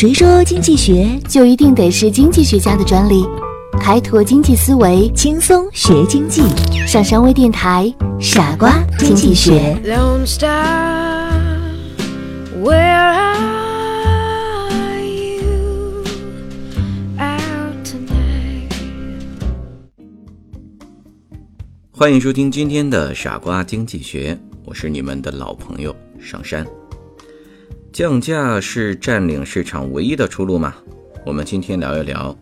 谁说经济学就一定得是经济学家的专利？开拓经济思维，轻松学经济。上山微电台，傻瓜经济学。欢迎收听今天的傻瓜经济学，我是你们的老朋友上山。降价是占领市场唯一的出路吗？我们今天聊一聊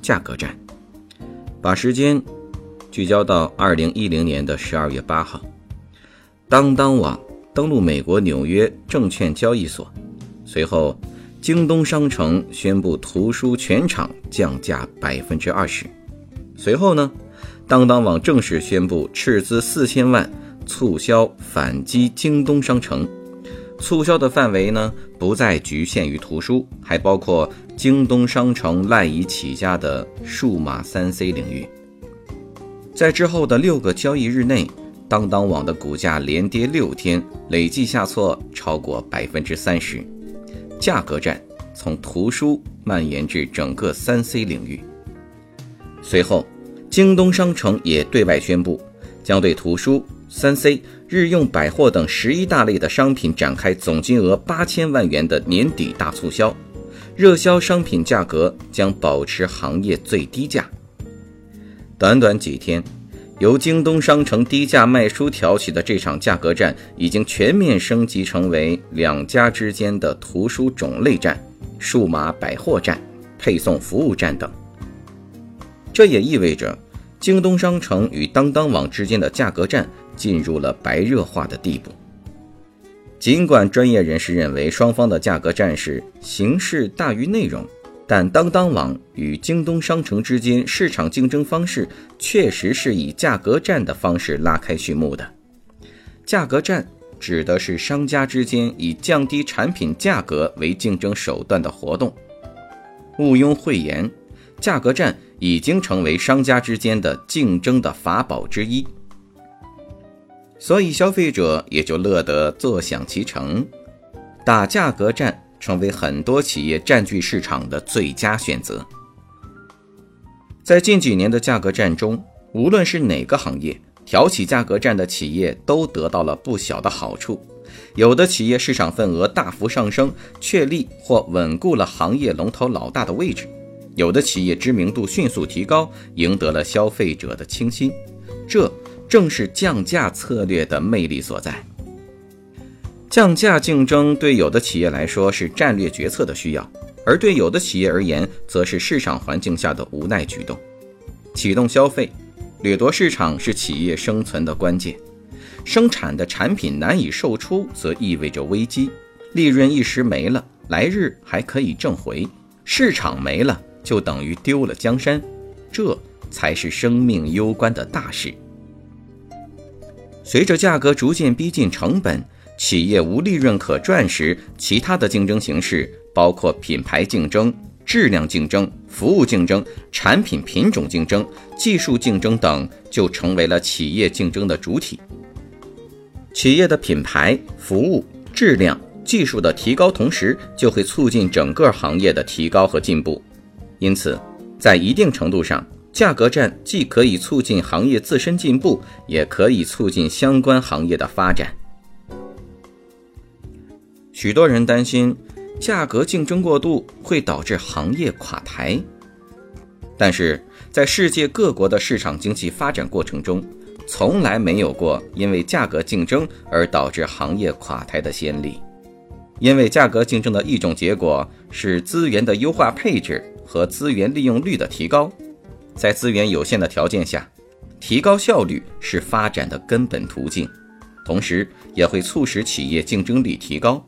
价格战，把时间聚焦到2010年的12月8号，当当网登陆美国纽约证券交易所，随后京东商城宣布图书全场降价 20%， 随后呢，当当网正式宣布斥资4000万促销反击京东商城。促销的范围呢，不再局限于图书，还包括京东商城赖以起家的数码 3C 领域。在之后的6个交易日内，当当网的股价连跌6天，累计下挫超过 30%。 价格战从图书蔓延至整个 3C 领域。随后京东商城也对外宣布，将对图书、3C、日用百货等11大类的商品展开总金额8000万元的年底大促销，热销商品价格将保持行业最低价。短短几天，由京东商城低价卖书挑起的这场价格战，已经全面升级成为2家之间的图书种类战、数码百货战、配送服务战等。这也意味着京东商城与当当网之间的价格战进入了白热化的地步。尽管专业人士认为双方的价格战是形式大于内容，但当当网与京东商城之间市场竞争方式确实是以价格战的方式拉开序幕的。价格战指的是商家之间以降低产品价格为竞争手段的活动。毋庸讳言，价格战已经成为商家之间的竞争的法宝之一，所以消费者也就乐得坐享其成。打价格战成为很多企业占据市场的最佳选择。在近几年的价格战中，无论是哪个行业，挑起价格战的企业都得到了不小的好处。有的企业市场份额大幅上升，确立或稳固了行业龙头老大的位置，有的企业知名度迅速提高，赢得了消费者的倾心，这正是降价策略的魅力所在。降价竞争对有的企业来说是战略决策的需要，而对有的企业而言，则是市场环境下的无奈举动。启动消费、掠夺市场是企业生存的关键。生产的产品难以售出，则意味着危机，利润一时没了，来日还可以挣回；市场没了，就等于丢了江山，这才是生命攸关的大事。随着价格逐渐逼近成本，企业无利润可赚时，其他的竞争形式包括品牌竞争、质量竞争、服务竞争、产品品种竞争、技术竞争等，就成为了企业竞争的主体。企业的品牌、服务、质量、技术的提高，同时就会促进整个行业的提高和进步。因此，在一定程度上，价格战既可以促进行业自身进步，也可以促进相关行业的发展。许多人担心，价格竞争过度会导致行业垮台。但是，在世界各国的市场经济发展过程中，从来没有过因为价格竞争而导致行业垮台的先例。因为价格竞争的一种结果是资源的优化配置和资源利用率的提高，在资源有限的条件下，提高效率是发展的根本途径，同时也会促使企业竞争力提高。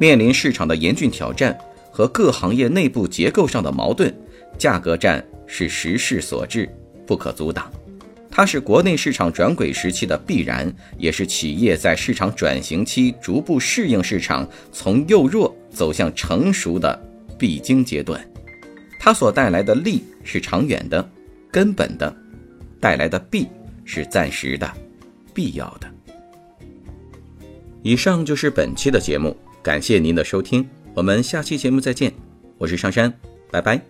面临市场的严峻挑战和各行业内部结构上的矛盾，价格战是时势所致，不可阻挡。它是国内市场转轨时期的必然，也是企业在市场转型期逐步适应市场，从幼弱走向成熟的必经阶段。它所带来的利是长远的、根本的，带来的弊是暂时的、必要的。以上就是本期的节目，感谢您的收听，我们下期节目再见，我是上山，拜拜。